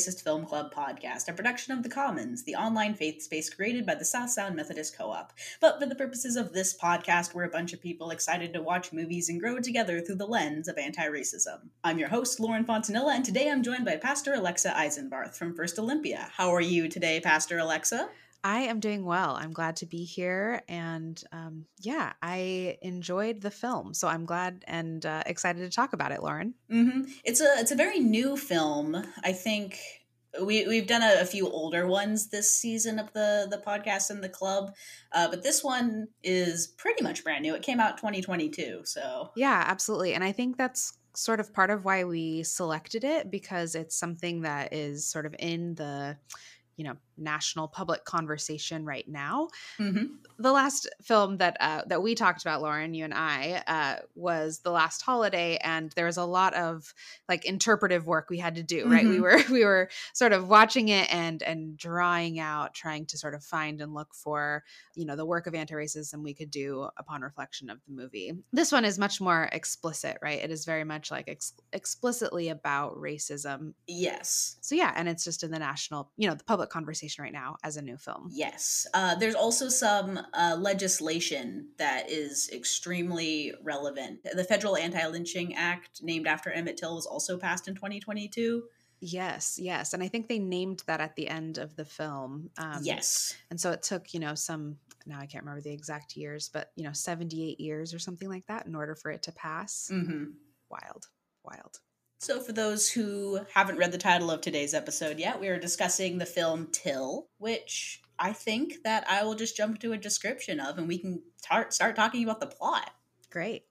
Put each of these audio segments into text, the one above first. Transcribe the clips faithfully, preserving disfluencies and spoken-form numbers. Anti-Racist Film Club Podcast, a production of The Commons, the online faith space created by the South Sound Methodist Co-op. But for the purposes of this podcast, we're a bunch of people excited to watch movies and grow together through the lens of anti-racism. I'm your host, Lauren Fontanilla, and today I'm joined by Pastor Alexa Eisenbarth from First Olympia. How are you today, Pastor Alexa? I am doing well. I'm glad to be here. And um, yeah, I enjoyed the film. So I'm glad and uh, excited to talk about it, Lauren. Mm-hmm. It's a it's a very new film. I think we, we've done a, a few older ones this season of the, the podcast and the club. Uh, but this one is pretty much brand new. It came out twenty twenty-two. So yeah, absolutely. And I think that's sort of part of why we selected it, because it's something that is sort of in the you know, national public conversation right now. Mm-hmm. The last film that uh, that we talked about, Lauren, you and I, uh, was The Last Holiday, and there was a lot of like interpretive work we had to do. Mm-hmm. Right, we were we were sort of watching it and and drawing out, trying to sort of find and look for you know the work of anti-racism we could do upon reflection of the movie. This one is much more explicit, right? It is very much like ex- explicitly about racism. Yes. So yeah, and it's just in the national, you know, the public conversation right now as a new film. Yes. Uh, there's also some uh, legislation that is extremely relevant. The Federal Anti-Lynching Act, named after Emmett Till, was also passed in twenty twenty-two. Yes, yes. And I think they named that at the end of the film. Um, yes. And so it took, you know, some, now I can't remember the exact years, but, you know, seventy-eight years or something like that in order for it to pass. Mm-hmm. Wild, wild. So for those who haven't read the title of today's episode yet, we are discussing the film Till, which I think that I will just jump to a description of and we can tar- start talking about the plot. Great.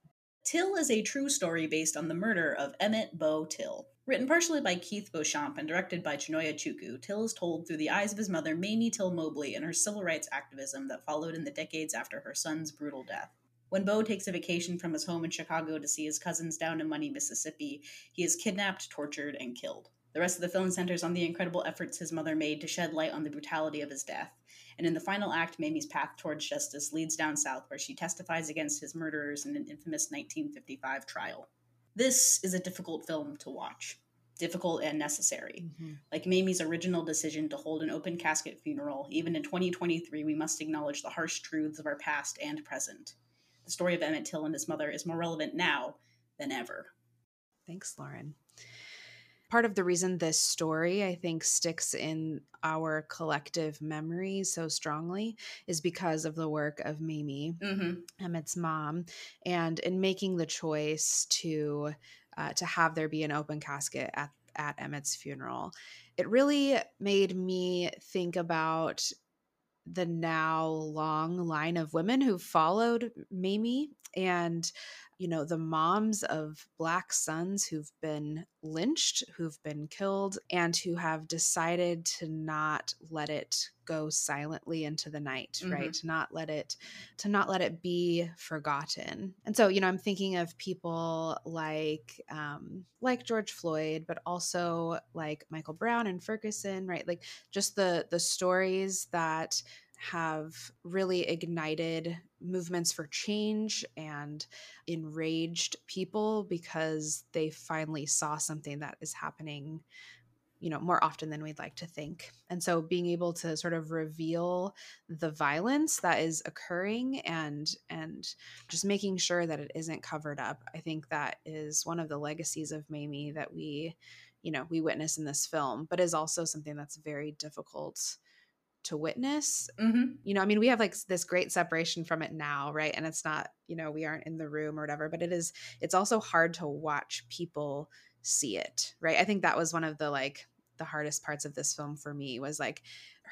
Till is a true story based on the murder of Emmett Beau Till. Written partially by Keith Beauchamp and directed by Chinonye Chukwu, Till is told through the eyes of his mother, Mamie Till Mobley, and her civil rights activism that followed in the decades after her son's brutal death. When Beau takes a vacation from his home in Chicago to see his cousins down in Money, Mississippi, he is kidnapped, tortured, and killed. The rest of the film centers on the incredible efforts his mother made to shed light on the brutality of his death. And in the final act, Mamie's path towards justice leads down south, where she testifies against his murderers in an infamous nineteen fifty-five trial. This is a difficult film to watch. Difficult and necessary. Mm-hmm. Like Mamie's original decision to hold an open casket funeral, even in twenty twenty-three, we must acknowledge the harsh truths of our past and present. The story of Emmett Till and his mother is more relevant now than ever. Thanks, Lauren. Part of the reason this story, I think, sticks in our collective memory so strongly is because of the work of Mamie, mm-hmm. Emmett's mom, and in making the choice to uh, to have there be an open casket at, at Emmett's funeral. It really made me think about the now long line of women who followed Mamie and, you know, the moms of Black sons who've been lynched, who've been killed, and who have decided to not let it go silently into the night, mm-hmm. right? To not let it, to not let it be forgotten. And so, you know, I'm thinking of people like, um, like George Floyd, but also like Michael Brown and Ferguson, right? Like just the, the stories that have really ignited movements for change and enraged people because they finally saw something that is happening, you know, more often than we'd like to think. And so being able to sort of reveal the violence that is occurring and and just making sure that it isn't covered up, I think that is one of the legacies of Mamie that we, you know, we witness in this film, but is also something that's very difficult to witness. Mm-hmm. You know, I mean, we have like this great separation from it now, right? And it's not, you know, we aren't in the room or whatever, but it is, it's also hard to watch people see it, right? I think that was one of the like the hardest parts of this film for me was like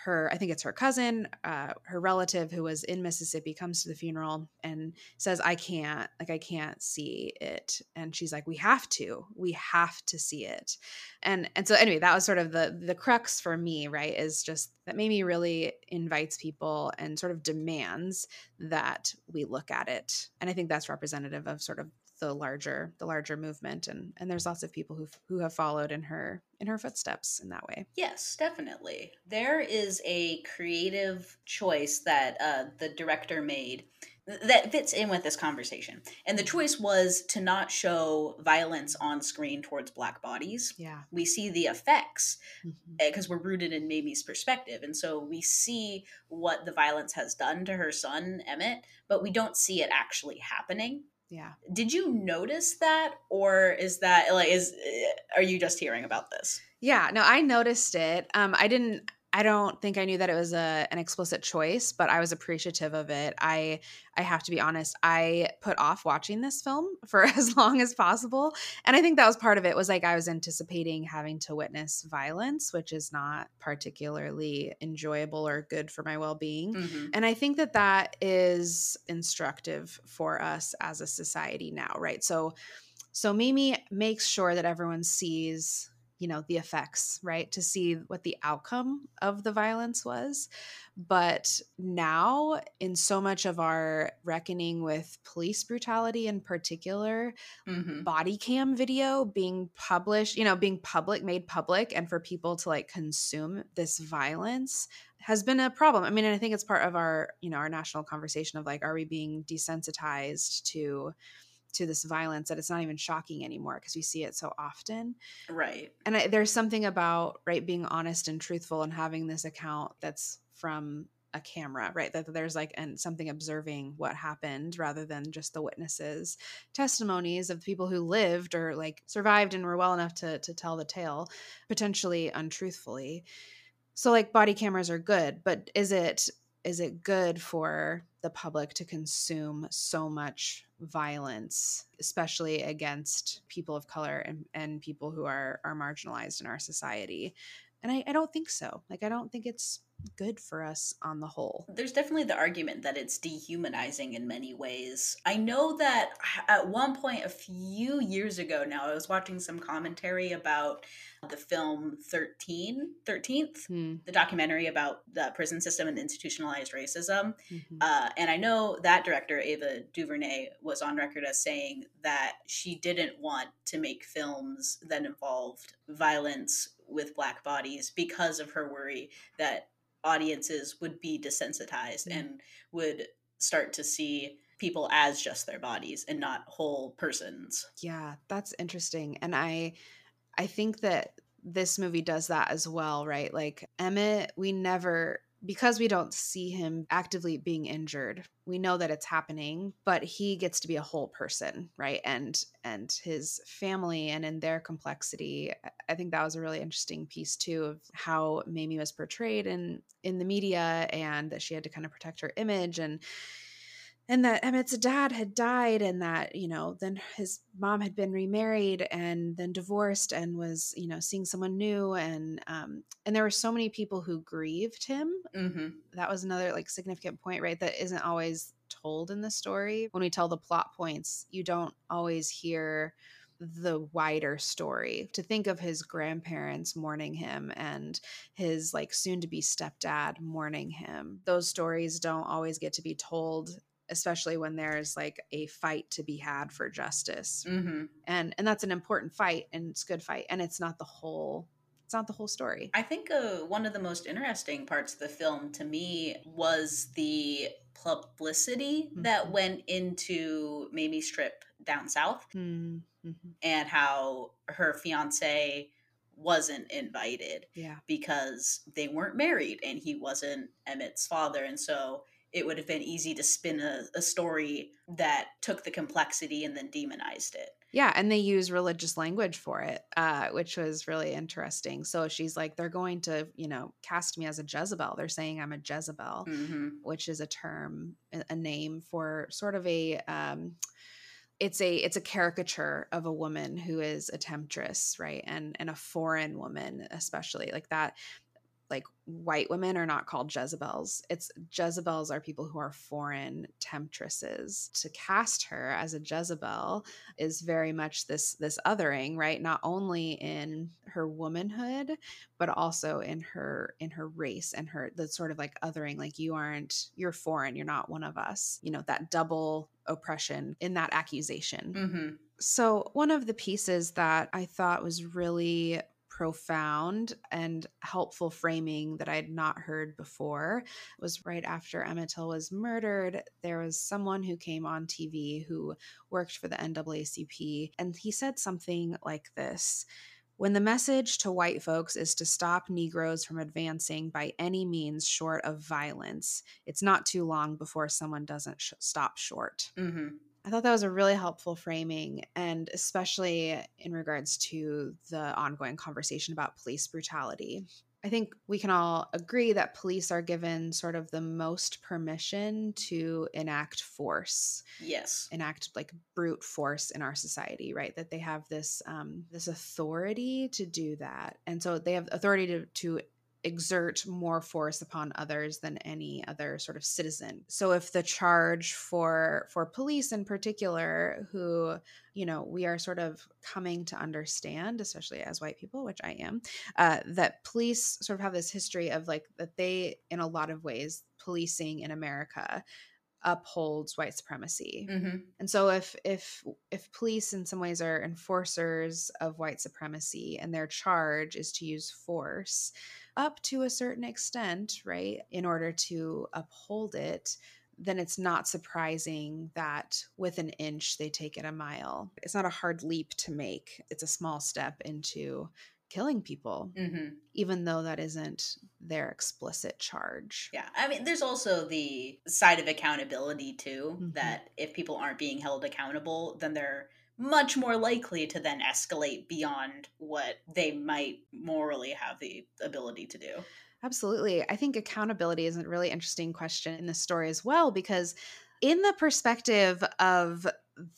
her, I think it's her cousin, uh, her relative who was in Mississippi comes to the funeral and says, I can't, like, I can't see it. And she's like, we have to, we have to see it. And, and so anyway, that was sort of the, the crux for me, right, is just that Mamie really invites people and sort of demands that we look at it. And I think that's representative of sort of the larger, the larger movement. And, and there's lots of people who who have followed in her, in her footsteps in that way. Yes, definitely. There is a creative choice that uh, the director made that fits in with this conversation. And the choice was to not show violence on screen towards Black bodies. Yeah. We see the effects because mm-hmm. we're rooted in Mamie's perspective. And so we see what the violence has done to her son, Emmett, but we don't see it actually happening. Yeah. Did you notice that? Or is that like, is, are you just hearing about this? Yeah, no, I noticed it. Um, I didn't, I don't think I knew that it was a, an explicit choice, but I was appreciative of it. I I have to be honest, I put off watching this film for as long as possible. And I think that was part of it, was like I was anticipating having to witness violence, which is not particularly enjoyable or good for my well-being. Mm-hmm. And I think that that is instructive for us as a society now, right? So, so Mamie makes sure that everyone sees, you know, the effects, right? To see what the outcome of the violence was. But now, in so much of our reckoning with police brutality in particular, mm-hmm. body cam video being published, you know, being public, made public, and for people to like consume this violence has been a problem. I mean, and I think it's part of our, you know, our national conversation of like, are we being desensitized to to this violence that it's not even shocking anymore because we see it so often. Right. And I, there's something about, right, being honest and truthful and having this account that's from a camera, right? That there's like and something observing what happened rather than just the witnesses, testimonies of people who lived or like survived and were well enough to to tell the tale, potentially untruthfully. So like body cameras are good, but is it is it good for the public to consume so much violence, especially against people of color and, and people who are, are marginalized in our society? And I, I don't think so. Like, I don't think it's good for us on the whole. There's definitely the argument that it's dehumanizing in many ways. I know that at one point a few years ago now, I was watching some commentary about the film thirteen, thirteenth, hmm. the documentary about the prison system and institutionalized racism. Mm-hmm. Uh, and I know that director, Ava DuVernay, was on record as saying that she didn't want to make films that involved violence with Black bodies because of her worry that audiences would be desensitized mm-hmm. and would start to see people as just their bodies and not whole persons. Yeah, that's interesting. And I I think that this movie does that as well, right? Like Emmett, we never, because we don't see him actively being injured, we know that it's happening, but he gets to be a whole person, right? And and his family and in their complexity, I think that was a really interesting piece too of how Mamie was portrayed in, in the media, and that she had to kind of protect her image, and and that Emmett's dad had died, and that, you know, then his mom had been remarried and then divorced and was, you know, seeing someone new. And um, and there were so many people who grieved him. Mm-hmm. That was another like significant point, right? That isn't always told in the story. When we tell the plot points, you don't always hear the wider story. To think of his grandparents mourning him and his like soon to be stepdad mourning him. Those stories don't always get to be told, especially when there's like a fight to be had for justice. Mm-hmm. And and that's an important fight, and it's a good fight. And it's not the whole, it's not the whole story. I think uh, one of the most interesting parts of the film to me was the publicity mm-hmm. that went into Mamie's trip down south mm-hmm. and how her fiance wasn't invited yeah. because they weren't married and he wasn't Emmett's father. And so it would have been easy to spin a, a story that took the complexity and then demonized it. Yeah, and they use religious language for it, uh, which was really interesting. So she's like, they're going to, you know, cast me as a Jezebel. They're saying I'm a Jezebel, mm-hmm. which is a term, a name for sort of a um, – It's a it's a caricature of a woman who is a temptress, right? And and a foreign woman especially. Like that – like white women are not called Jezebels. It's Jezebels are people who are foreign temptresses. To cast her as a Jezebel is very much this, this othering, right? Not only in her womanhood, but also in her, in her race and her, the sort of like othering, like you aren't, you're foreign, you're not one of us, you know, that double oppression in that accusation. Mm-hmm. So one of the pieces that I thought was really profound and helpful framing that I had not heard before. It was right after Emmett Till was murdered. There was someone who came on T V who worked for the N double A C P, and he said something like this: "When the message to white folks is to stop Negroes from advancing by any means short of violence, it's not too long before someone doesn't sh- stop short." Mm-hmm. I thought that was a really helpful framing, and especially in regards to the ongoing conversation about police brutality. I think we can all agree that police are given sort of the most permission to enact force. Yes. Enact like brute force in our society, right? That they have this um, this authority to do that. And so they have authority to, to exert more force upon others than any other sort of citizen. So if the charge for for police in particular, who, you know, we are sort of coming to understand, especially as white people, which I am, uh, that police sort of have this history of like that they, in a lot of ways, policing in America upholds white supremacy. Mm-hmm. And so if if if police in some ways are enforcers of white supremacy and their charge is to use force up to a certain extent, right, in order to uphold it, then it's not surprising that with an inch they take it a mile. It's not a hard leap to make. It's a small step into killing people, mm-hmm. even though that isn't their explicit charge. Yeah. I mean, there's also the side of accountability too, mm-hmm. that if people aren't being held accountable, then they're much more likely to then escalate beyond what they might morally have the ability to do. Absolutely. I think accountability is a really interesting question in this story as well, because in the perspective of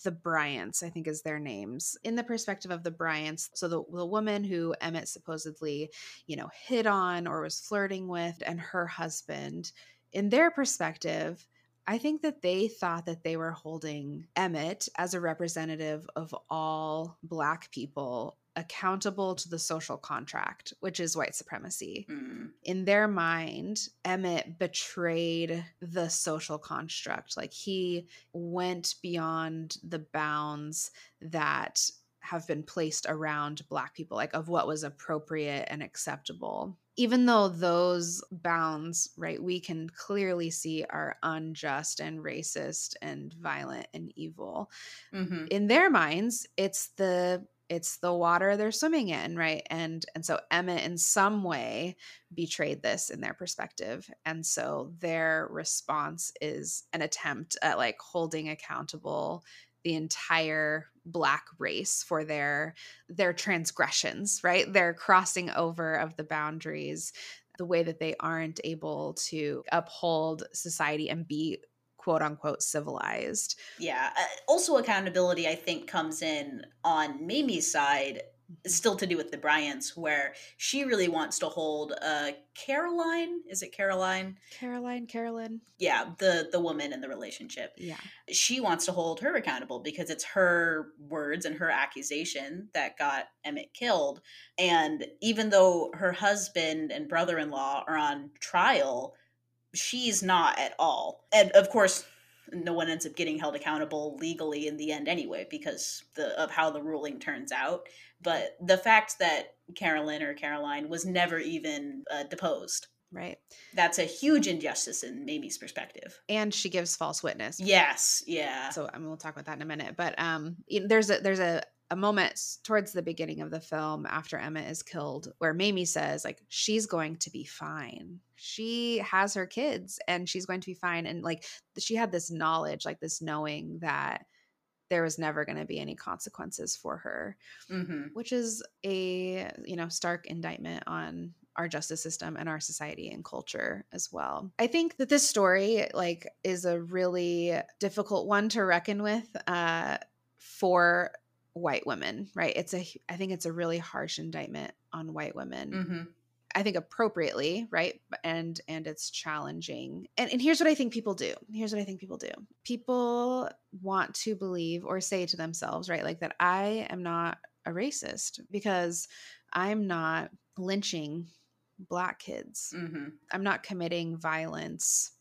the Bryants, I think is their names, in the perspective of the Bryants, so the, the woman who Emmett supposedly, you know, hit on or was flirting with, and her husband, in their perspective, I think that they thought that they were holding Emmett as a representative of all Black people accountable to the social contract, which is white supremacy. Mm. In their mind, Emmett betrayed the social construct. Like, he went beyond the bounds that have been placed around Black people, like of what was appropriate and acceptable. Even though those bounds, right, we can clearly see are unjust and racist and violent and evil. Mm-hmm. In their minds, it's the It's the water they're swimming in, right? And and so Emmett in some way betrayed this in their perspective. And so their response is an attempt at like holding accountable the entire Black race for their their transgressions, right? Their crossing over of the boundaries, the way that they aren't able to uphold society and be quote unquote civilized. Yeah. Uh, also, accountability, I think, comes in on Mamie's side, still to do with the Bryants, where she really wants to hold uh, Caroline. Is it Caroline? Caroline, Carolyn. Yeah. The, the woman in the relationship. Yeah. She wants to hold her accountable because it's her words and her accusation that got Emmett killed. And even though her husband and brother-in-law are on trial, she's not at all. And of course, no one ends up getting held accountable legally in the end anyway, because the, of how the ruling turns out. But the fact that Carolyn or Caroline was never even uh, deposed. Right. That's a huge injustice in Mamie's perspective. And she gives false witness. Yes. Yeah. So I mean, we'll talk about that in a minute. But um, there's a, there's a, a moment towards the beginning of the film after Emmett is killed where Mamie says, like, she's going to be fine. She has her kids and she's going to be fine. And like, she had this knowledge, like this knowing that there was never going to be any consequences for her, mm-hmm. which is a, you know, stark indictment on our justice system and our society and culture as well. I think that this story, like, is a really difficult one to reckon with uh, for white women, right? It's a, I think it's a really harsh indictment on white women. Mm-hmm. I think appropriately, right? And, and it's challenging. And, and here's what I think people do. Here's what I think people do. People want to believe or say to themselves, right? Like, that I am not a racist because I'm not lynching Black kids. Mm-hmm. I'm not committing violence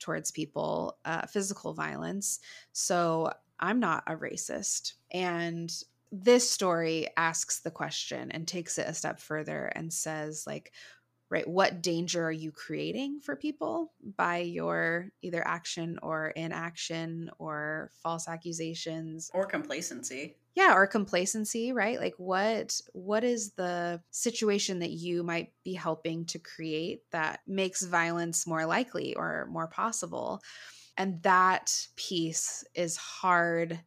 towards people, uh, physical violence. So I'm not a racist. And this story asks the question and takes it a step further and says, like, right, what danger are you creating for people by your either action or inaction or false accusations? Or complacency. Yeah, or complacency, right? Like, what what is the situation that you might be helping to create that makes violence more likely or more possible? And that piece is hard.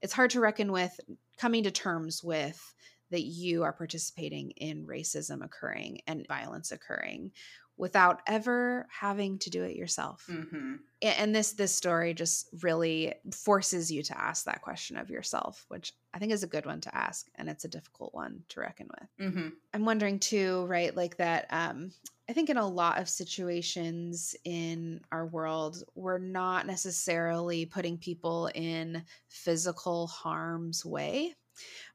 It's hard to reckon with, coming to terms with that you are participating in racism occurring and violence occurring without ever having to do it yourself. Mm-hmm. And this this story just really forces you to ask that question of yourself, which I think is a good one to ask, and it's a difficult one to reckon with. Mm-hmm. I'm wondering too, right, like that um, I think in a lot of situations in our world, we're not necessarily putting people in physical harm's way.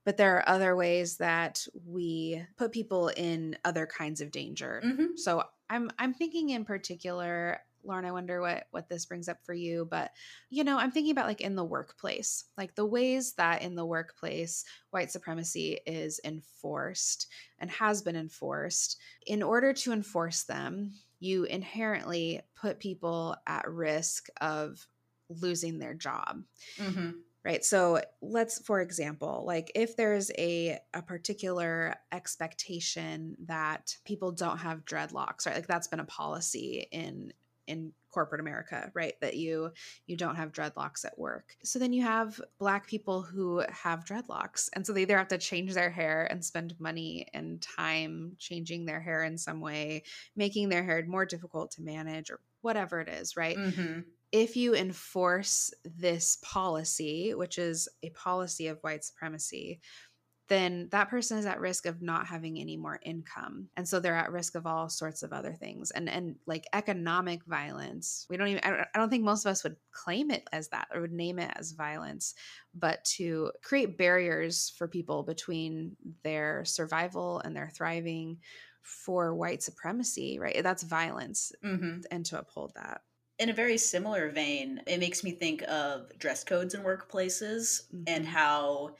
But there are other ways that we put people in other kinds of danger. Mm-hmm. So I'm I'm thinking in particular, Lauren, I wonder what, what this brings up for you. But, you know, I'm thinking about like in the workplace, like the ways that in the workplace white supremacy is enforced and has been enforced. In order to enforce them, you inherently put people at risk of losing their job. Mm-hmm. Right. So let's, for example, like if there's a, a particular expectation that people don't have dreadlocks, right? Like that's been a policy in in corporate America, right? That you you don't have dreadlocks at work. So then you have Black people who have dreadlocks. And so they either have to change their hair and spend money and time changing their hair in some way, making their hair more difficult to manage or whatever it is, right? Mm-hmm. If you enforce this policy, which is a policy of white supremacy, then that person is at risk of not having any more income. And so they're at risk of all sorts of other things. And and like economic violence, we don't even, I don't, I don't think most of us would claim it as that or would name it as violence, but to create barriers for people between their survival and their thriving for white supremacy, right? That's violence. Mm-hmm. And to uphold that. In a very similar vein, it makes me think of dress codes in workplaces, mm-hmm. and how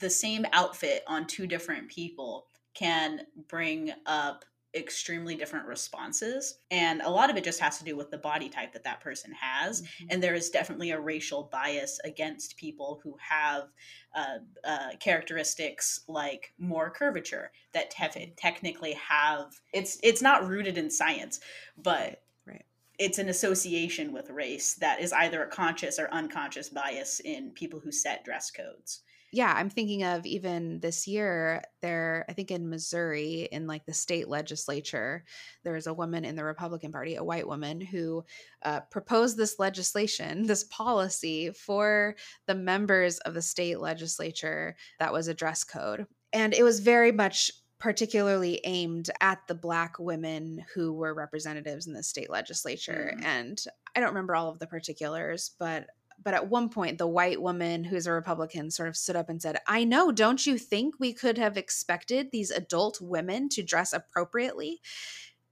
the same outfit on two different people can bring up extremely different responses. And a lot of it just has to do with the body type that that person has. Mm-hmm. And there is definitely a racial bias against people who have uh, uh, characteristics like more curvature that tef- technically have, it's, it's not rooted in science, but it's an association with race that is either a conscious or unconscious bias in people who set dress codes. Yeah, I'm thinking of even this year there, I think in Missouri, in like the state legislature, there was a woman in the Republican Party, a white woman, who uh, proposed this legislation, this policy for the members of the state legislature that was a dress code. And it was very much particularly aimed at the Black women who were representatives in the state legislature. Mm-hmm. And I don't remember all of the particulars, but but at one point, the white woman who's a Republican sort of stood up and said, I know, don't you think we could have expected these adult women to dress appropriately?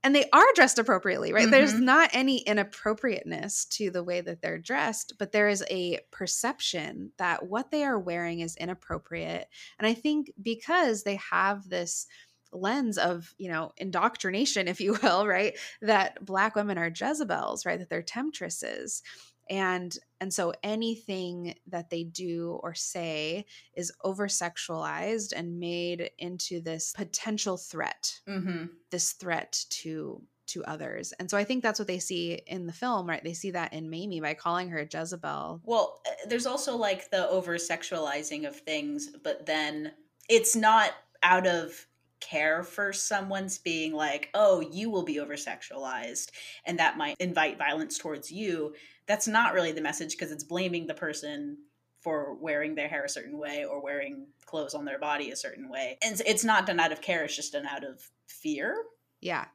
And they are dressed appropriately, right? Mm-hmm. There's not any inappropriateness to the way that they're dressed, but there is a perception that what they are wearing is inappropriate. And I think because they have this lens of, you know, indoctrination, if you will, right? That Black women are Jezebels, right? That they're temptresses. And and so anything that they do or say is over-sexualized and made into this potential threat, mm-hmm. this threat to to others. And so I think that's what they see in the film, right? They see that in Mamie by calling her Jezebel. Well, there's also like the over-sexualizing of things, but then it's not out of care for someone's being like, oh, you will be over-sexualized and that might invite violence towards you. That's not really the message, because it's blaming the person for wearing their hair a certain way or wearing clothes on their body a certain way. And it's not done out of care. It's just done out of fear. Yeah,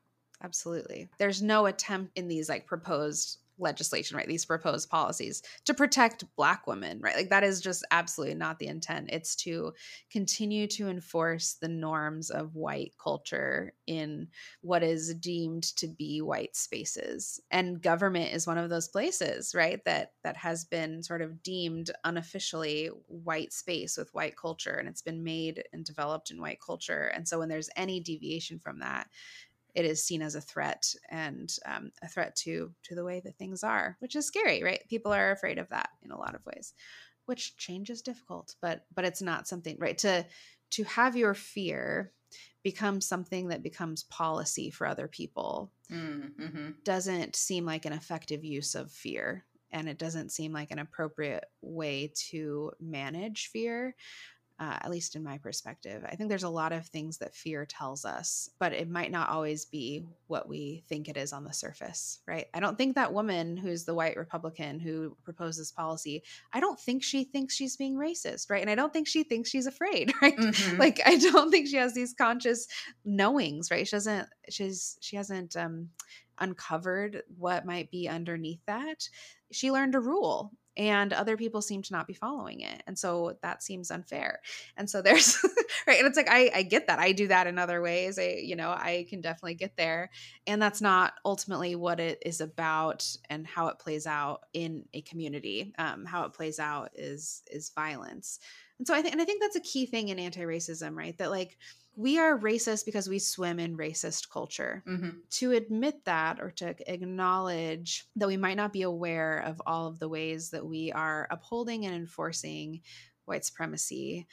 absolutely. There's no attempt in these like proposed legislation, right? These proposed policies to protect Black women, right? Like that is just absolutely not the intent. It's to continue to enforce the norms of white culture in what is deemed to be white spaces. And government is one of those places, right? That that has been sort of deemed unofficially white space with white culture, and it's been made and developed in white culture. And so when there's any deviation from that, it is seen as a threat and um, a threat to to the way that things are, which is scary, right? People are afraid of that in a lot of ways, which change is difficult, but but it's not something, right? To to have your fear become something that becomes policy for other people mm, mm-hmm. doesn't seem like an effective use of fear, and it doesn't seem like an appropriate way to manage fear. Uh, at least in my perspective. I think there's a lot of things that fear tells us, but it might not always be what we think it is on the surface, right? I don't think that woman who's the white Republican who proposed this policy, I don't think she thinks she's being racist, right? And I don't think she thinks she's afraid, right? Mm-hmm. Like, I don't think she has these conscious knowings, right? She doesn't, she's, she hasn't um, uncovered what might be underneath that. She learned a rule, and other people seem to not be following it. And so that seems unfair. And so there's, right. And it's like, I, I get that. I do that in other ways. I, you know, I can definitely get there. And that's not ultimately what it is about and how it plays out in a community. Um, how it plays out is, is violence. And so I think, and I think that's a key thing in anti-racism, right? That like, we are racist because we swim in racist culture. Mm-hmm. To admit that, or to acknowledge that we might not be aware of all of the ways that we are upholding and enforcing white supremacy,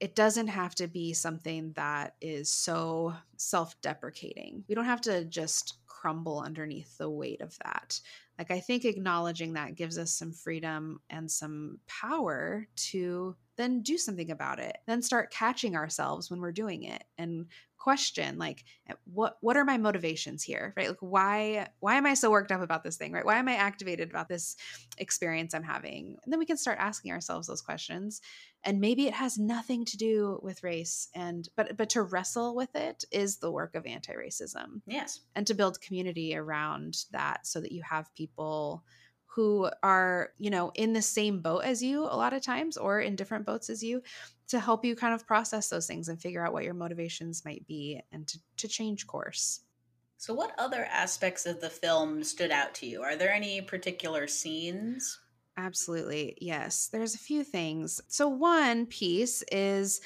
it doesn't have to be something that is so self-deprecating. We don't have to just crumble underneath the weight of that. Like, I think acknowledging that gives us some freedom and some power to then do something about it, then start catching ourselves when we're doing it and question, like, what what are my motivations here, right? Like, why why am I so worked up about this thing, right? Why am I activated about this experience I'm having? And then we can start asking ourselves those questions. And maybe it has nothing to do with race, and but but to wrestle with it is the work of anti-racism. Yes. And to build community around that so that you have people who are, you know, in the same boat as you a lot of times, or in different boats as you, to help you kind of process those things and figure out what your motivations might be, and to, to change course. So what other aspects of the film stood out to you? Are there any particular scenes? Absolutely. Yes. There's a few things. So one piece is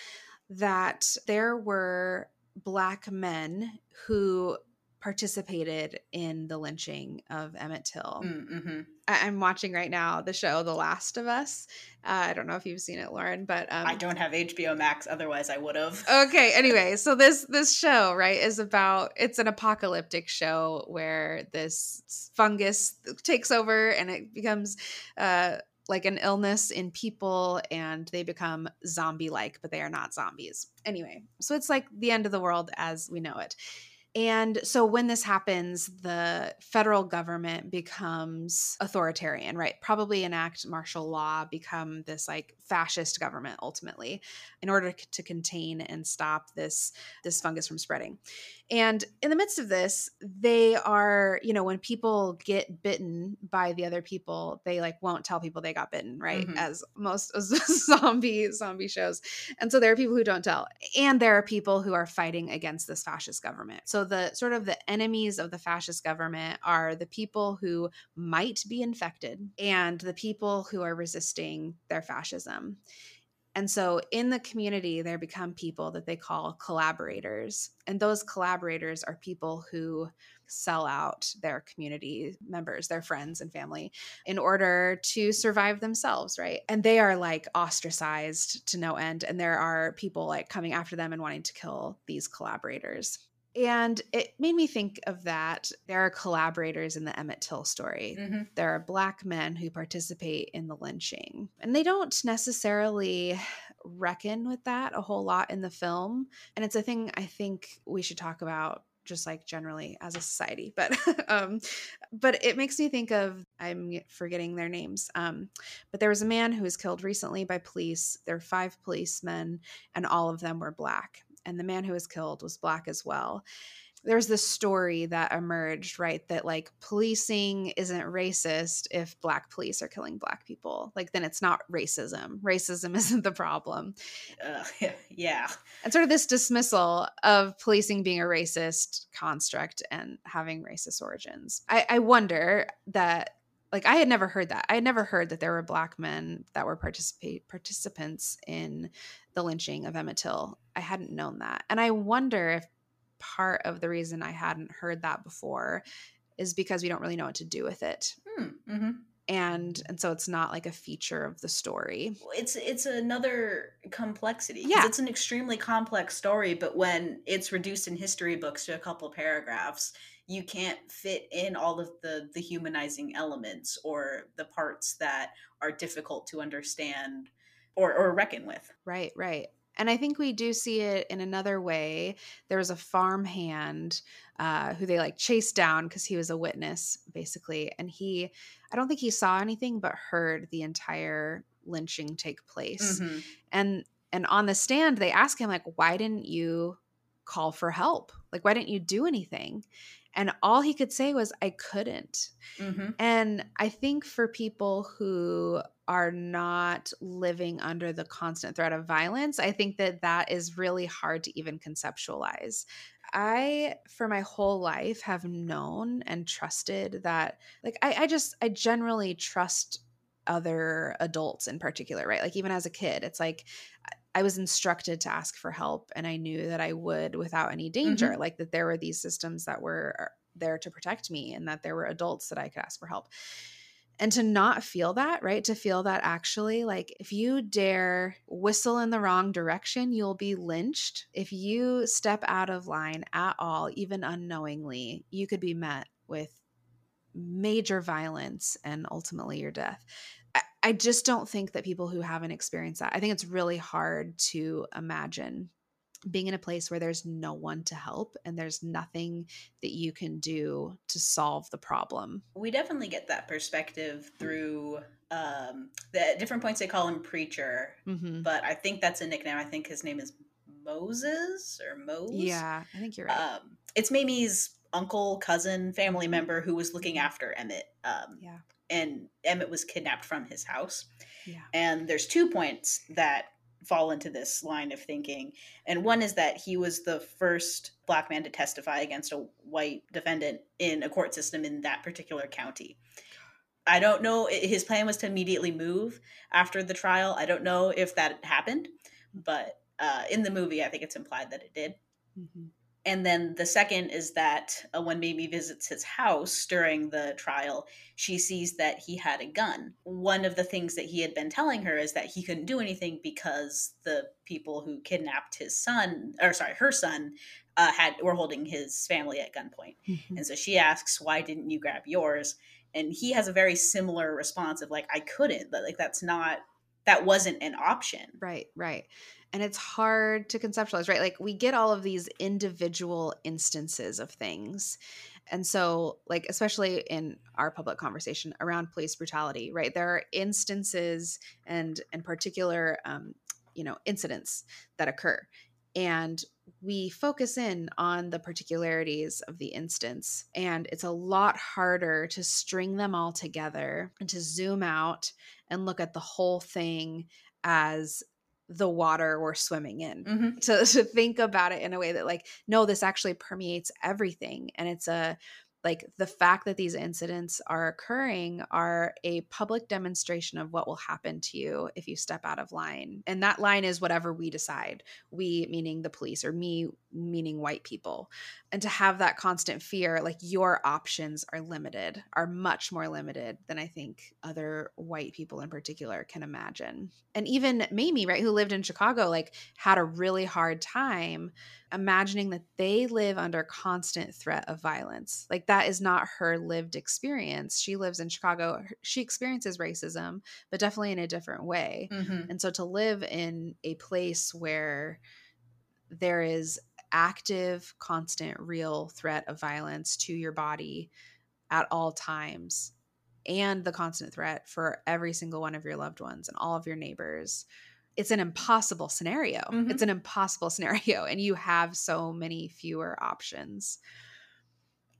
that there were Black men who participated in the lynching of Emmett Till. Mm-hmm. I- I'm watching right now the show The Last of Us. Uh, I don't know if you've seen it, Lauren, but um, I don't have H B O Max. Otherwise, I would have. Okay. Anyway, so this this show, right, is about it's an apocalyptic show where this fungus takes over and it becomes uh, like an illness in people, and they become zombie-like, but they are not zombies. Anyway, so it's like the end of the world as we know it. And so when this happens, the federal government becomes authoritarian, right? Probably enact martial law, become this like fascist government ultimately, in order to contain and stop this, this fungus from spreading. And in the midst of this, they are, you know, when people get bitten by the other people, they like won't tell people they got bitten, right? Mm-hmm. As most zombie zombie shows. And so there are people who don't tell. And there are people who are fighting against this fascist government. So the sort of the enemies of the fascist government are the people who might be infected and the people who are resisting their fascism. And so in the community, there become people that they call collaborators. And those collaborators are people who sell out their community members, their friends and family, in order to survive themselves, right? And they are like ostracized to no end. And there are people like coming after them and wanting to kill these collaborators. And it made me think of that. There are collaborators in the Emmett Till story. Mm-hmm. There are Black men who participate in the lynching. And they don't necessarily reckon with that a whole lot in the film. And it's a thing I think we should talk about just like generally as a society. But um, but it makes me think of, I'm forgetting their names, um, but there was a man who was killed recently by police. There were five policemen, and all of them were Black. And the man who was killed was Black as well. there's this story that emerged, right, that like policing isn't racist if Black police are killing Black people. Like, then it's not racism. Racism isn't the problem. Uh, yeah. And sort of this dismissal of policing being a racist construct and having racist origins. I, I wonder that, like, I had never heard that. I had never heard that there were Black men that were participate participants in the lynching of Emmett Till. I hadn't known that. And I wonder if part of the reason I hadn't heard that before is because we don't really know what to do with it. Hmm. Mm-hmm. And and so it's not like a feature of the story. It's it's another complexity. Yeah. It's an extremely complex story, but when it's reduced in history books to a couple paragraphs, you can't fit in all of the, the humanizing elements or the parts that are difficult to understand or, or reckon with. Right, right. And I think we do see it in another way. There was a farmhand uh, who they like chased down because he was a witness, basically. And he, I don't think he saw anything, but heard the entire lynching take place. Mm-hmm. And and on the stand, they ask him, like, why didn't you call for help? Like, why didn't you do anything? And all he could say was, I couldn't. Mm-hmm. And I think for people who are not living under the constant threat of violence, I think that that is really hard to even conceptualize. I, for my whole life, have known and trusted that, like, I, I just, I generally trust other adults in particular, right? Like, even as a kid, it's like, I was instructed to ask for help, and I knew that I would without any danger, mm-hmm. like that there were these systems that were there to protect me and that there were adults that I could ask for help. And to not feel that, right? To feel that actually, like, if you dare whistle in the wrong direction, you'll be lynched. If you step out of line at all, even unknowingly, you could be met with major violence and ultimately your death. I, I just don't think that people who haven't experienced that, I think it's really hard to imagine being in a place where there's no one to help and there's nothing that you can do to solve the problem. We definitely get that perspective through um, the at different points. They call him Preacher, mm-hmm. but I think that's a nickname. I think his name is Moses or Mose. Yeah, I think you're right. Um, it's Mamie's uncle, cousin, family member who was looking after Emmett. Um, yeah. And Emmett was kidnapped from his house. Yeah. And there's two points that fall into this line of thinking. And one is that he was the first Black man to testify against a white defendant in a court system in that particular county. I don't know. His plan was to immediately move after the trial. I don't know if that happened, but uh, in the movie, I think it's implied that it did. Mm-hmm. And then the second is that uh, when Mamie visits his house during the trial, she sees that he had a gun. One of the things that he had been telling her is that he couldn't do anything because the people who kidnapped his son, or sorry, her son, uh, had were holding his family at gunpoint. Mm-hmm. And so she asks, why didn't you grab yours? And he has a very similar response of like, I couldn't, but like, that's not, that wasn't an option. Right, right. And it's hard to conceptualize, right? Like, we get all of these individual instances of things. And so, like, especially in our public conversation around police brutality, right? There are instances and and particular, um, you know, incidents that occur. And we focus in on the particularities of the instance. And it's a lot harder to string them all together and to zoom out and look at the whole thing as the water we're swimming in, mm-hmm. to, to think about it in a way that like, no, this actually permeates everything. And it's a, like the fact that these incidents are occurring are a public demonstration of what will happen to you if you step out of line. And that line is whatever we decide, we meaning the police or me meaning white people. And to have that constant fear, like your options are limited, are much more limited than I think other white people in particular can imagine. And even Mamie, right, who lived in Chicago, like had a really hard time imagining that they live under constant threat of violence. Like that is not her lived experience. She lives in Chicago. She experiences racism, but definitely in a different way. Mm-hmm. And so to live in a place where there is active, constant, real threat of violence to your body at all times and the constant threat for every single one of your loved ones and all of your neighbors it's an impossible scenario. Mm-hmm. It's an impossible scenario. And you have so many fewer options.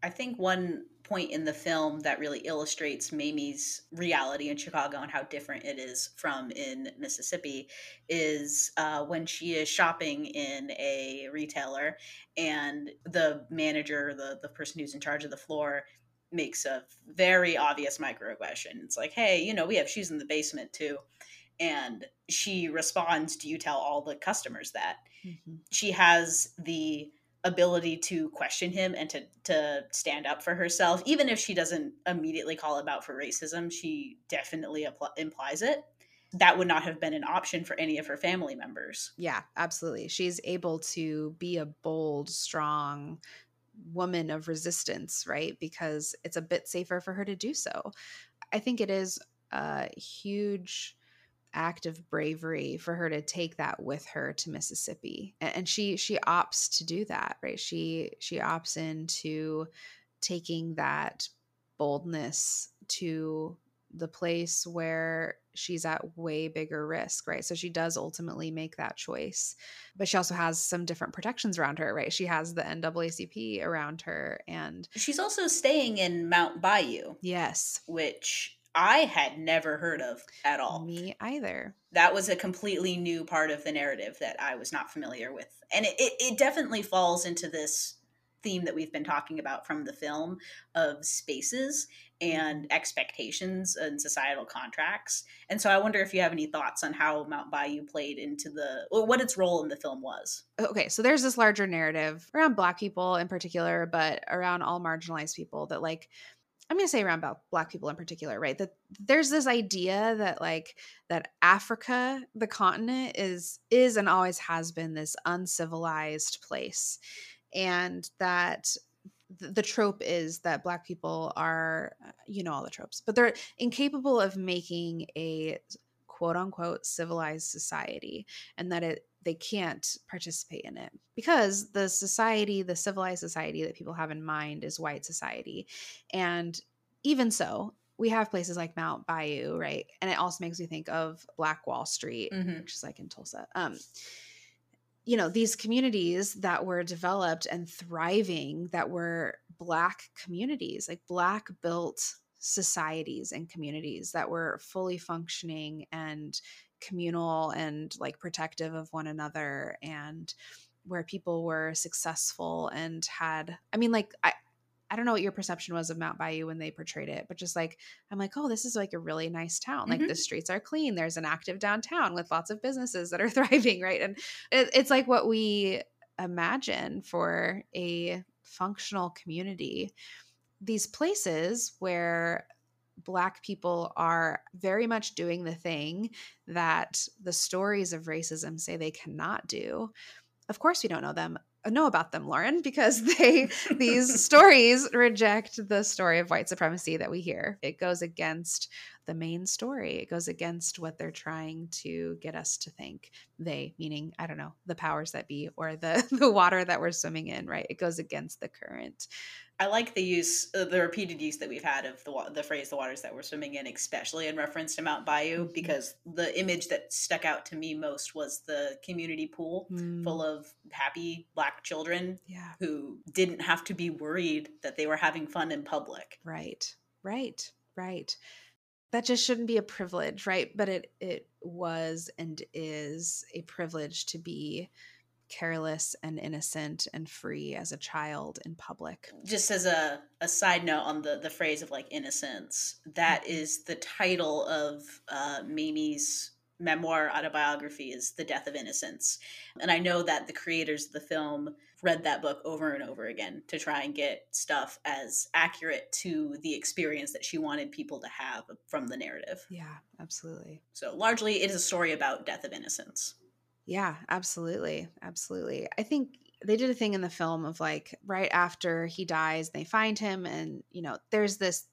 I think one point in the film that really illustrates Mamie's reality in Chicago and how different it is from in Mississippi is uh, when she is shopping in a retailer and the manager, the, the person who's in charge of the floor, makes a very obvious microaggression. It's like, hey, you know, we have shoes in the basement too. And she responds, do you tell all the customers that? Mm-hmm. She has the ability to question him and to, to stand up for herself. Even if she doesn't immediately call him out for racism, she definitely impl- implies it. That would not have been an option for any of her family members. Yeah, absolutely. She's able to be a bold, strong woman of resistance, right? Because it's a bit safer for her to do so. I think it is a huge act of bravery for her to take that with her to Mississippi. And she, she opts to do that, right? She, she opts into taking that boldness to the place where she's at way bigger risk, right? So she does ultimately make that choice, but she also has some different protections around her, right? She has the N double A C P around her, and she's also staying in Mount Bayou. Yes. Which I had never heard of at all. Me either. That was a completely new part of the narrative that I was not familiar with. And it, it, it definitely falls into this theme that we've been talking about from the film of spaces and expectations and societal contracts. And so I wonder if you have any thoughts on how Mount Bayou played into the, or what its role in the film was. Okay, so there's this larger narrative around Black people in particular, but around all marginalized people that like, I'm going to say around about Black people in particular, right? That there's this idea that like that Africa, the continent, is is and always has been this uncivilized place, and that th- the trope is that Black people are, you know, all the tropes, but they're incapable of making a quote unquote civilized society, and that it they can't participate in it because the society, the civilized society that people have in mind is white society. And even so, we have places like Mount Bayou, right? And it also makes me think of Black Wall Street, mm-hmm. which is like in Tulsa. Um, you know, these communities that were developed and thriving, that were Black communities, like Black built societies and communities that were fully functioning and communal and like protective of one another, and where people were successful and had, I mean, like, I, I don't know what your perception was of Mount Bayou when they portrayed it, but just like, I'm like, oh, this is like a really nice town. Mm-hmm. Like the streets are clean. There's an active downtown with lots of businesses that are thriving. Right. And it, it's like what we imagine for a functional community, these places where Black people are very much doing the thing that the stories of racism say they cannot do. Of course, we don't know them, know about them, Lauren, because they these stories reject the story of white supremacy that we hear. It goes against the main story. It goes against what they're trying to get us to think. They, meaning, I don't know, the powers that be or the, the water that we're swimming in, right? It goes against the current. I like the use, uh, the repeated use that we've had of the the phrase, the waters that we're swimming in, especially in reference to Mount Bayou, because the image that stuck out to me most was the community pool mm. full of happy Black children yeah. who didn't have to be worried that they were having fun in public. Right, right, right. That just shouldn't be a privilege, right? But it it was and is a privilege to be careless and innocent and free as a child in public. Just as a, a side note on the, the phrase of like innocence, that mm-hmm. is the title of uh, Mamie's memoir autobiography, is The Death of Innocence. And I know that the creators of the film read that book over and over again to try and get stuff as accurate to the experience that she wanted people to have from the narrative. Yeah, absolutely. So largely it is a story about death of innocence. Yeah, absolutely. Absolutely. I think they did a thing in the film of like right after he dies, they find him and, you know, there's this,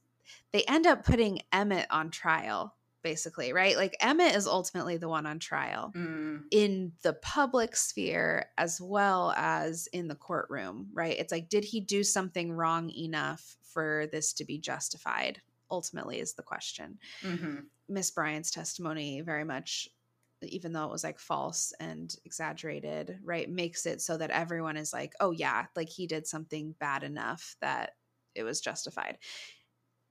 they end up putting Emmett on trial basically, right? Like Emmett is ultimately the one on trial mm. in the public sphere as well as in the courtroom, right? It's like, did he do something wrong enough for this to be justified? Ultimately is the question. Miss mm-hmm. Bryant's testimony very much even though it was like false and exaggerated, right, makes it so that everyone is like, oh yeah, like he did something bad enough that it was justified.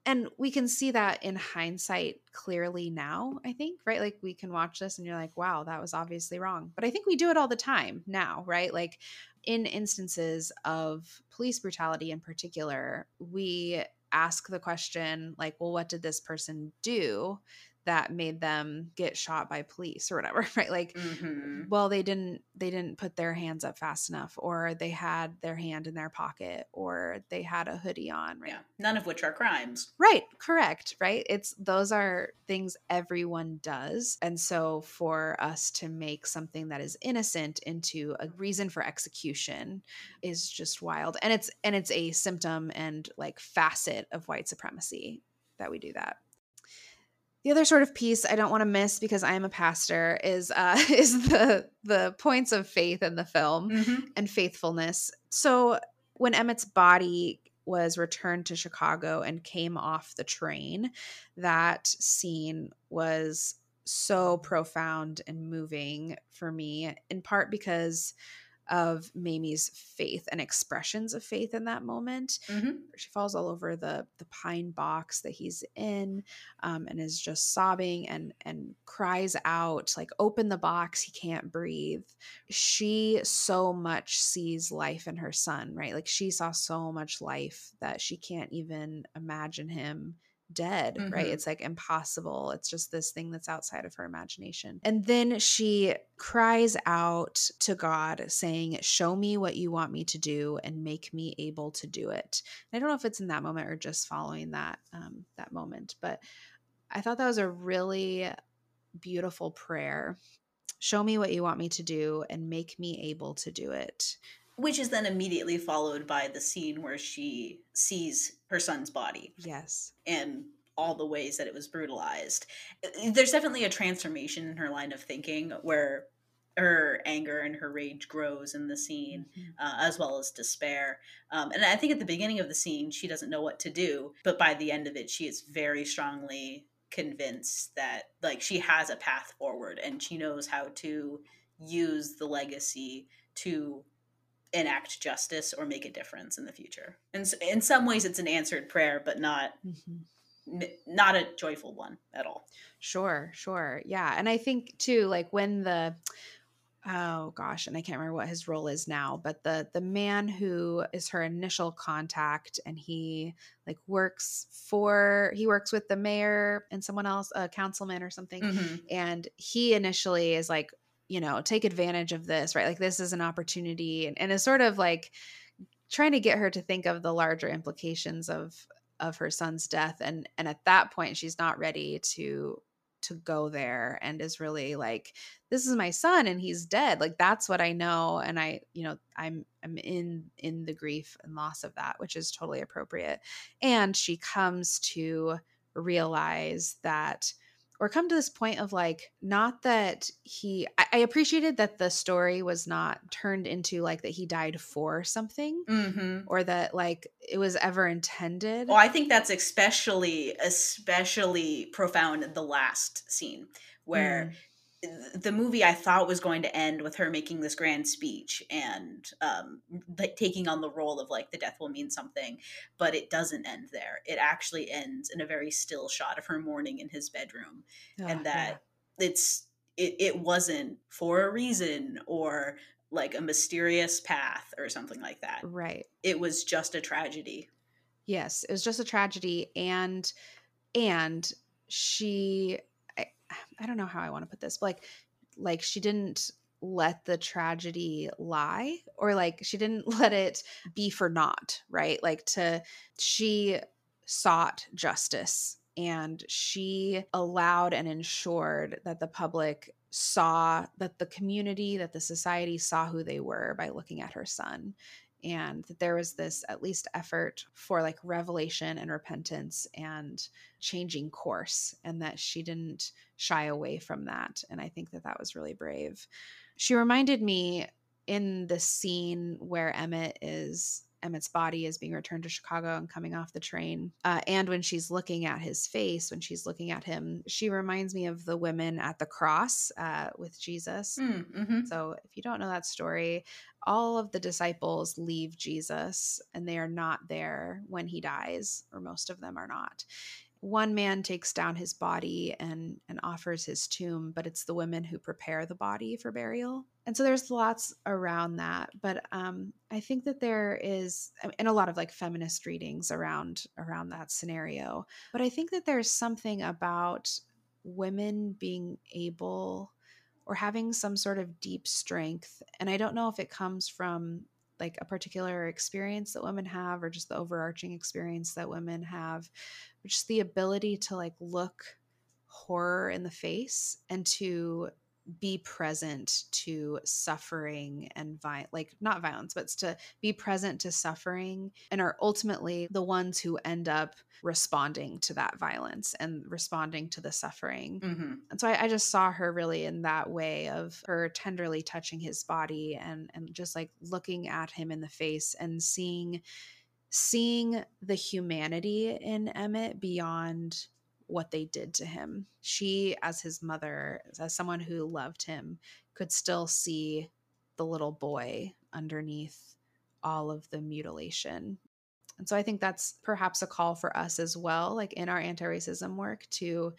And we can see that in hindsight clearly now, I think, right? Like we can watch this and you're like, wow, that was obviously wrong. But I think we do it all the time now, right? Like in instances of police brutality in particular, we ask the question like, well, what did this person do that made them get shot by police or whatever, right? Like, mm-hmm. well, they didn't, they didn't put their hands up fast enough, or they had their hand in their pocket, or they had a hoodie on, right? Yeah. None of which are crimes. Right. Correct. Right. It's, those are things everyone does. And so for us to make something that is innocent into a reason for execution is just wild. And it's, and it's a symptom and like facet of white supremacy that we do that. The other sort of piece I don't want to miss because I am a pastor is uh, is the the points of faith in the film mm-hmm. and faithfulness. So when Emmett's body was returned to Chicago and came off the train, that scene was so profound and moving for me, in part because of Mamie's faith and expressions of faith in that moment. Mm-hmm. She falls all over the the pine box that he's in, um, and is just sobbing and and cries out like, "Open the box! He can't breathe." She so much sees life in her son, right? Like she saw so much life that she can't even imagine him dead, mm-hmm. right? It's like impossible. It's just this thing that's outside of her imagination. And then she cries out to God saying, show me what you want me to do and make me able to do it. And I don't know if it's in that moment or just following that, um, that moment, but I thought that was a really beautiful prayer. Show me what you want me to do and make me able to do it. Which is then immediately followed by the scene where she sees her son's body. Yes. And all the ways that it was brutalized. There's definitely a transformation in her line of thinking where her anger and her rage grows in the scene, mm-hmm. uh, as well as despair. Um, and I think at the beginning of the scene, she doesn't know what to do. But by the end of it, she is very strongly convinced that like she has a path forward and she knows how to use the legacy to enact justice or make a difference in the future. And so in some ways it's an answered prayer, but not, mm-hmm. n- not a joyful one at all. Sure. Sure. Yeah. And I think too, like when the, oh gosh, and I can't remember what his role is now, but the, the man who is her initial contact and he like works for, he works with the mayor and someone else, a councilman or something. Mm-hmm. And he initially is like, you know, take advantage of this, right? Like this is an opportunity, and, and is sort of like trying to get her to think of the larger implications of, of her son's death. And, and at that point she's not ready to, to go there and is really like, this is my son and he's dead. Like that's what I know. And I, you know, I'm, I'm in, in the grief and loss of that, which is totally appropriate. And she comes to realize that, or come to this point of like, not that he, I, I appreciated that the story was not turned into like that he died for something, mm-hmm. or that like it was ever intended. Well, I think that's especially, especially profound in the last scene where mm. the movie I thought was going to end with her making this grand speech and um, like taking on the role of like the death will mean something, but it doesn't end there. It actually ends in a very still shot of her mourning in his bedroom. Oh, and that yeah. it's, it, it wasn't for a reason or like a mysterious path or something like that. Right. It was just a tragedy. Yes. It was just a tragedy. And, and she, I don't know how I want to put this, but like, like she didn't let the tragedy lie, or like she didn't let it be for naught, right? Like to, she sought justice and she allowed and ensured that the public saw, that the community, that the society saw who they were by looking at her son. And that there was this at least effort for like revelation and repentance and changing course, and that she didn't shy away from that. And I think that that was really brave. She reminded me in the scene where Emmett is Emmett's body is being returned to Chicago and coming off the train. Uh, and when she's looking at his face, when she's looking at him, she reminds me of the women at the cross uh, with Jesus. Mm, mm-hmm. So if you don't know that story, all of the disciples leave Jesus and they are not there when he dies, or most of them are not. One man takes down his body and, and offers his tomb, but it's the women who prepare the body for burial. And so there's lots around that. But um, I think that there is, and a lot of like feminist readings around, around that scenario. But I think that there's something about women being able or having some sort of deep strength. And I don't know if it comes from like a particular experience that women have or just the overarching experience that women have, which is the ability to like look horror in the face and to be present to suffering and vi- like not violence, but to be present to suffering, and are ultimately the ones who end up responding to that violence and responding to the suffering. Mm-hmm. And so I, I just saw her really in that way of her tenderly touching his body and, and just like looking at him in the face and seeing, seeing the humanity in Emmett beyond what they did to him. She, as his mother, as someone who loved him, could still see the little boy underneath all of the mutilation. And so I think that's perhaps a call for us as well, like in our anti-racism work, to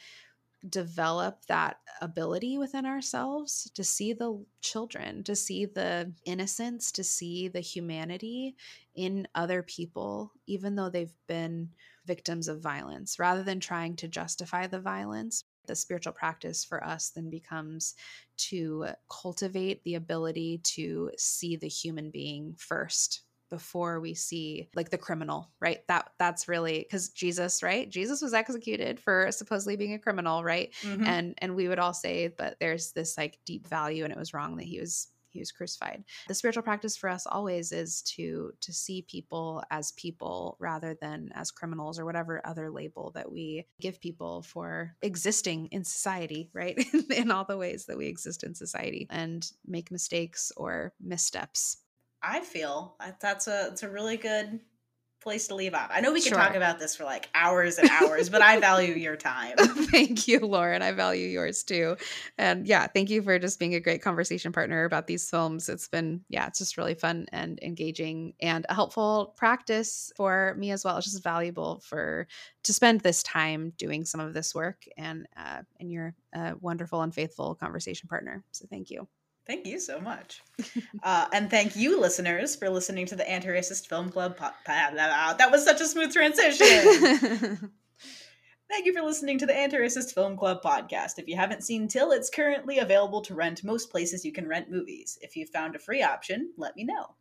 develop that ability within ourselves to see the children, to see the innocence, to see the humanity in other people, even though they've been victims of violence, rather than trying to justify the violence. The spiritual practice for us then becomes to cultivate the ability to see the human being first before we see like the criminal, right? That that's really, because Jesus, right? Jesus was executed for supposedly being a criminal, right? Mm-hmm. And and we would all say, but there's this like deep value, and it was wrong that he was he was crucified. The spiritual practice for us always is to to see people as people rather than as criminals or whatever other label that we give people for existing in society, right? In all the ways that we exist in society and make mistakes or missteps. I feel that's a it's a really good place to leave off. I know we could sure. talk about this for like hours and hours, but I value your time. Thank you, Lauren. I value yours too. And yeah, thank you for just being a great conversation partner about these films. It's been, yeah, it's just really fun and engaging and a helpful practice for me as well. It's just valuable for to spend this time doing some of this work, and, uh, and you're a wonderful and faithful conversation partner. So thank you. Thank you so much. Uh, and thank you, listeners, for listening to the Anti-Racist Film Club po- That was such a smooth transition. Thank you for listening to the Anti-Racist Film Club podcast. If you haven't seen Till, it's currently available to rent most places you can rent movies. If you've found a free option, let me know.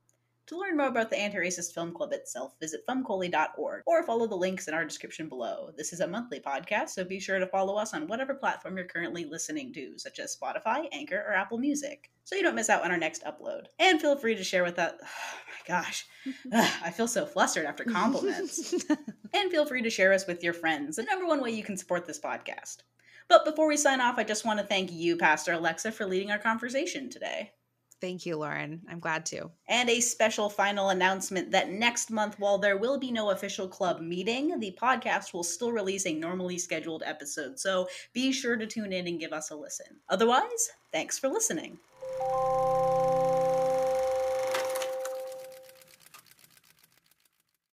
To learn more about the Anti-Racist Film Club itself, visit fum coly dot org or follow the links in our description below. This is a monthly podcast, so be sure to follow us on whatever platform you're currently listening to, such as Spotify, Anchor, or Apple Music, so you don't miss out on our next upload. And feel free to share with us... Oh my gosh. Ugh, I feel so flustered after compliments. And feel free to share us with your friends, the number one way you can support this podcast. But before we sign off, I just want to thank you, Pastor Alexa, for leading our conversation today. Thank you, Lauren. I'm glad to. And a special final announcement that next month, while there will be no official club meeting, the podcast will still release a normally scheduled episode. So be sure to tune in and give us a listen. Otherwise, thanks for listening.